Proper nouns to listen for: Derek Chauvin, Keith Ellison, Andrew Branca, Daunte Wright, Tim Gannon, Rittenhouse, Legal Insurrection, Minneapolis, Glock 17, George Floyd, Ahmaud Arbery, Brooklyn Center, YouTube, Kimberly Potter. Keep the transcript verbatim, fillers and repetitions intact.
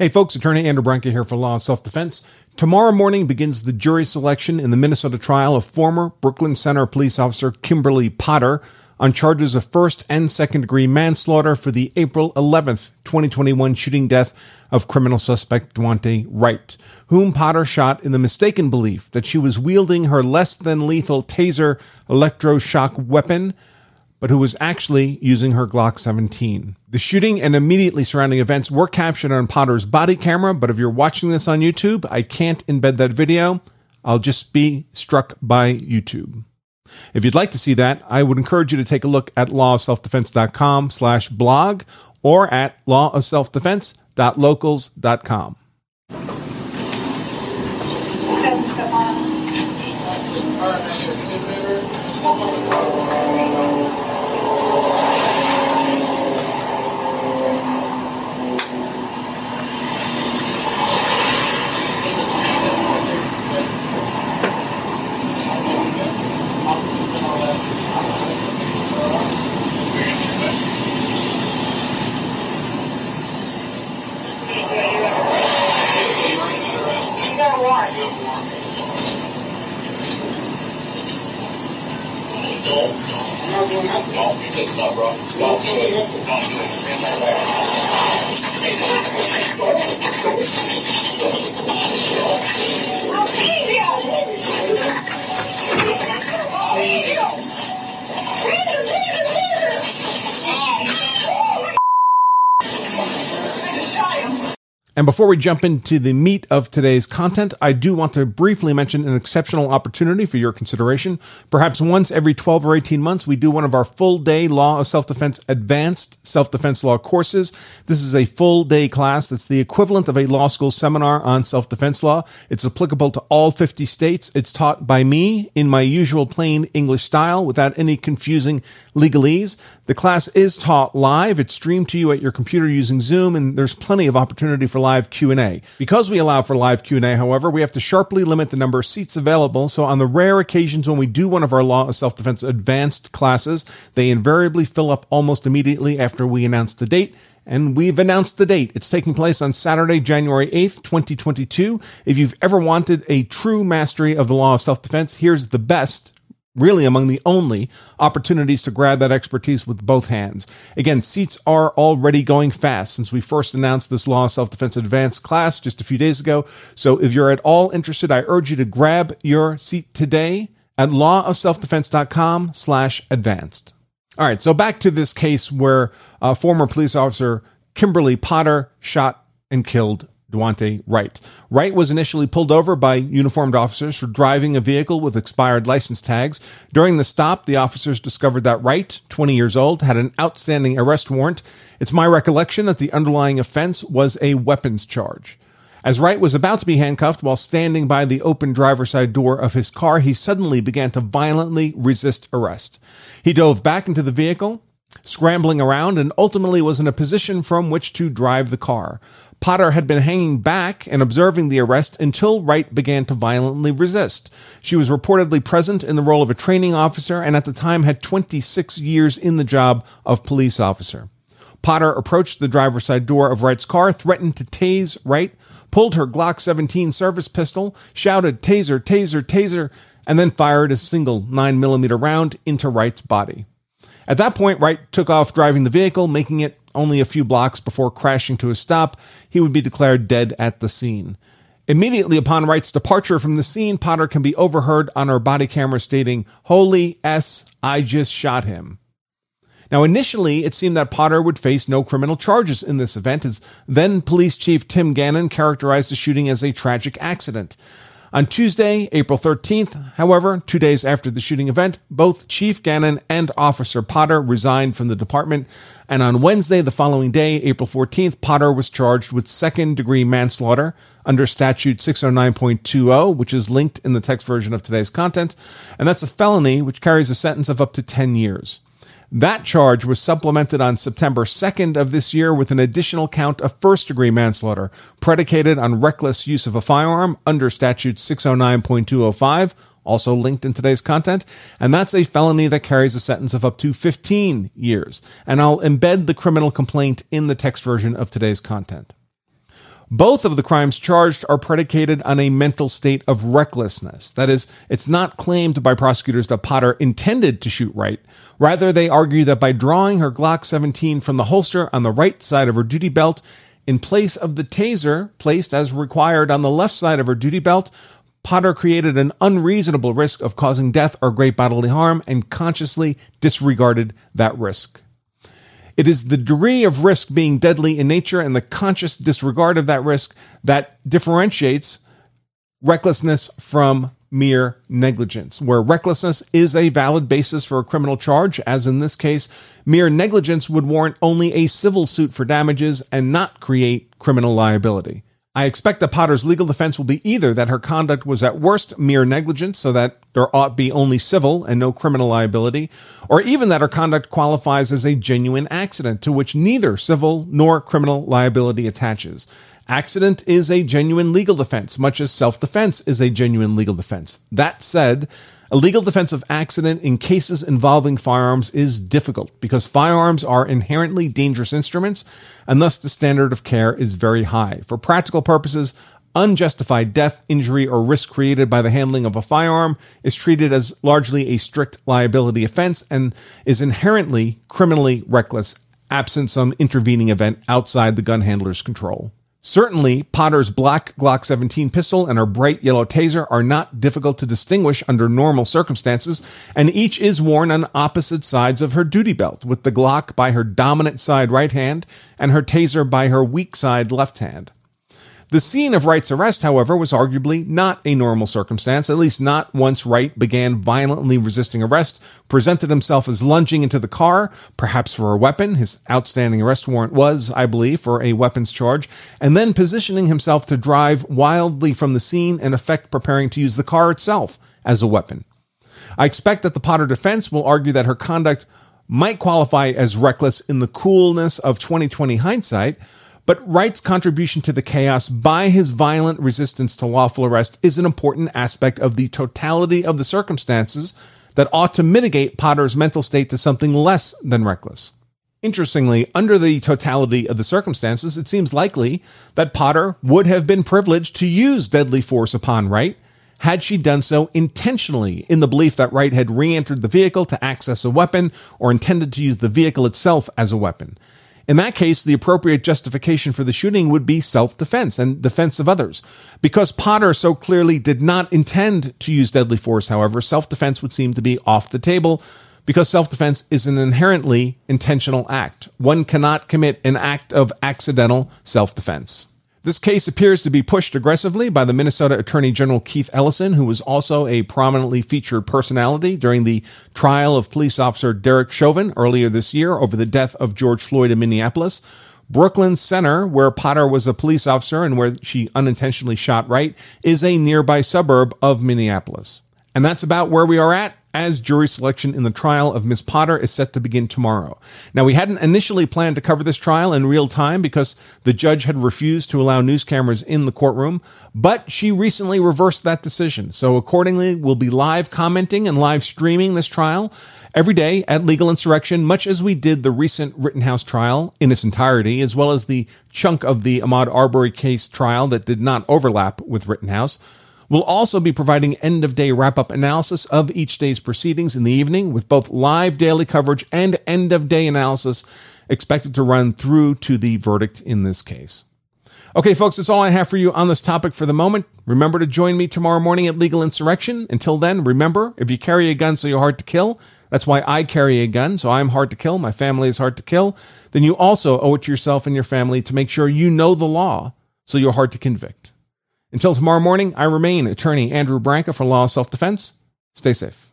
Hey folks, attorney Andrew Branca here for Law and Self-Defense. Tomorrow morning begins the jury selection in the Minnesota trial of former Brooklyn Center police officer Kimberly Potter on charges of first and second degree manslaughter for the April eleventh, twenty twenty-one shooting death of criminal suspect Daunte Wright, whom Potter shot in the mistaken belief that she was wielding her less than lethal taser electroshock weapon, but who was actually using her Glock seventeen. The shooting and immediately surrounding events were captured on Potter's body camera, but if you're watching this on YouTube, I can't embed that video. I'll just be struck by YouTube. If you'd like to see that, I would encourage you to take a look at lawofselfdefense.com slash blog or at lawofselfdefense.locals dot com. And before we jump into the meat of today's content, I do want to briefly mention an exceptional opportunity for your consideration. Perhaps once every twelve or eighteen months, we do one of our full-day Law of Self-Defense Advanced Self-Defense Law courses. This is a full-day class that's the equivalent of a law school seminar on self-defense law. It's applicable to all fifty states. It's taught by me in my usual plain English style without any confusing legalese. The class is taught live. It's streamed to you at your computer using Zoom, and there's plenty of opportunity for live live Q and A. Because we allow for live Q and A, however, we have to sharply limit the number of seats available. So on the rare occasions when we do one of our Law of Self-Defense Advanced classes, they invariably fill up almost immediately after we announce the date. And we've announced the date. It's taking place on Saturday, January eighth, twenty twenty-two. If you've ever wanted a true mastery of the Law of Self-Defense, here's the best, really among the only opportunities to grab that expertise with both hands. Again, seats are already going fast since we first announced this Law of Self-Defense Advanced class just a few days ago. So if you're at all interested, I urge you to grab your seat today at lawofselfdefense.com slash advanced. All right, so back to this case where uh, former police officer Kimberly Potter shot and killed Daunte Wright. Wright was initially pulled over by uniformed officers for driving a vehicle with expired license tags. During the stop, the officers discovered that Wright, twenty years old, had an outstanding arrest warrant. It's my recollection that the underlying offense was a weapons charge. As Wright was about to be handcuffed while standing by the open driver's side door of his car, he suddenly began to violently resist arrest. He dove back into the vehicle, scrambling around, and ultimately was in a position from which to drive the car. Potter had been hanging back and observing the arrest until Wright began to violently resist. She was reportedly present in the role of a training officer and at the time had twenty-six years in the job of police officer. Potter approached the driver's side door of Wright's car, threatened to tase Wright, pulled her Glock seventeen service pistol, shouted, "Taser, taser, taser," and then fired a single nine millimeter round into Wright's body. At that point, Wright took off driving the vehicle, making it only a few blocks before crashing to a stop. He would be declared dead at the scene. Immediately upon Wright's departure from the scene, Potter can be overheard on her body camera stating, "Holy S, I just shot him." Now, initially, it seemed that Potter would face no criminal charges in this event, as then Police Chief Tim Gannon characterized the shooting as a tragic accident. On Tuesday, April thirteenth, however, two days after the shooting event, both Chief Gannon and Officer Potter resigned from the department, and on Wednesday, the following day, April fourteenth, Potter was charged with second-degree manslaughter under Statute six oh nine point two oh, which is linked in the text version of today's content, and that's a felony which carries a sentence of up to ten years. That charge was supplemented on September second of this year with an additional count of first-degree manslaughter, predicated on reckless use of a firearm under Statute six oh nine point two oh five, also linked in today's content, and that's a felony that carries a sentence of up to fifteen years. And I'll embed the criminal complaint in the text version of today's content. Both of the crimes charged are predicated on a mental state of recklessness. That is, it's not claimed by prosecutors that Potter intended to shoot Wright. Rather, they argue that by drawing her Glock seventeen from the holster on the right side of her duty belt, in place of the taser placed as required on the left side of her duty belt, Potter created an unreasonable risk of causing death or great bodily harm and consciously disregarded that risk. It is the degree of risk being deadly in nature and the conscious disregard of that risk that differentiates recklessness from mere negligence. Where recklessness is a valid basis for a criminal charge, as in this case, mere negligence would warrant only a civil suit for damages and not create criminal liability. I expect that Potter's legal defense will be either that her conduct was at worst mere negligence, so that there ought be only civil and no criminal liability, or even that her conduct qualifies as a genuine accident to which neither civil nor criminal liability attaches. Accident is a genuine legal defense, much as self-defense is a genuine legal defense. That said, a legal defense of accident in cases involving firearms is difficult because firearms are inherently dangerous instruments, and thus the standard of care is very high. For practical purposes, unjustified death, injury, or risk created by the handling of a firearm is treated as largely a strict liability offense and is inherently criminally reckless, absent some intervening event outside the gun handler's control. Certainly, Potter's black Glock seventeen pistol and her bright yellow taser are not difficult to distinguish under normal circumstances, and each is worn on opposite sides of her duty belt, with the Glock by her dominant side right hand and her taser by her weak side left hand. The scene of Wright's arrest, however, was arguably not a normal circumstance, at least not once Wright began violently resisting arrest, presented himself as lunging into the car, perhaps for a weapon — his outstanding arrest warrant was, I believe, for a weapons charge — and then positioning himself to drive wildly from the scene, in effect preparing to use the car itself as a weapon. I expect that the Potter defense will argue that her conduct might qualify as reckless in the coolness of twenty twenty hindsight, but Wright's contribution to the chaos by his violent resistance to lawful arrest is an important aspect of the totality of the circumstances that ought to mitigate Potter's mental state to something less than reckless. Interestingly, under the totality of the circumstances, it seems likely that Potter would have been privileged to use deadly force upon Wright had she done so intentionally, in the belief that Wright had re-entered the vehicle to access a weapon or intended to use the vehicle itself as a weapon. In that case, the appropriate justification for the shooting would be self-defense and defense of others. Because Potter so clearly did not intend to use deadly force, however, self-defense would seem to be off the table, because self-defense is an inherently intentional act. One cannot commit an act of accidental self-defense. This case appears to be pushed aggressively by the Minnesota Attorney General Keith Ellison, who was also a prominently featured personality during the trial of police officer Derek Chauvin earlier this year over the death of George Floyd in Minneapolis. Brooklyn Center, where Potter was a police officer and where she unintentionally shot Wright, is a nearby suburb of Minneapolis. And that's about where we are at, as jury selection in the trial of Miz Potter is set to begin tomorrow. Now, we hadn't initially planned to cover this trial in real time because the judge had refused to allow news cameras in the courtroom, but she recently reversed that decision. So accordingly, we'll be live commenting and live streaming this trial every day at Legal Insurrection, much as we did the recent Rittenhouse trial in its entirety, as well as the chunk of the Ahmaud Arbery case trial that did not overlap with Rittenhouse. We'll also be providing end-of-day wrap-up analysis of each day's proceedings in the evening, with both live daily coverage and end-of-day analysis expected to run through to the verdict in this case. Okay, folks, that's all I have for you on this topic for the moment. Remember to join me tomorrow morning at Legal Insurrection. Until then, remember, if you carry a gun so you're hard to kill — that's why I carry a gun, so I'm hard to kill, my family is hard to kill — then you also owe it to yourself and your family to make sure you know the law so you're hard to convict. Until tomorrow morning, I remain Attorney Andrew Branca for Law and Self-Defense. Stay safe.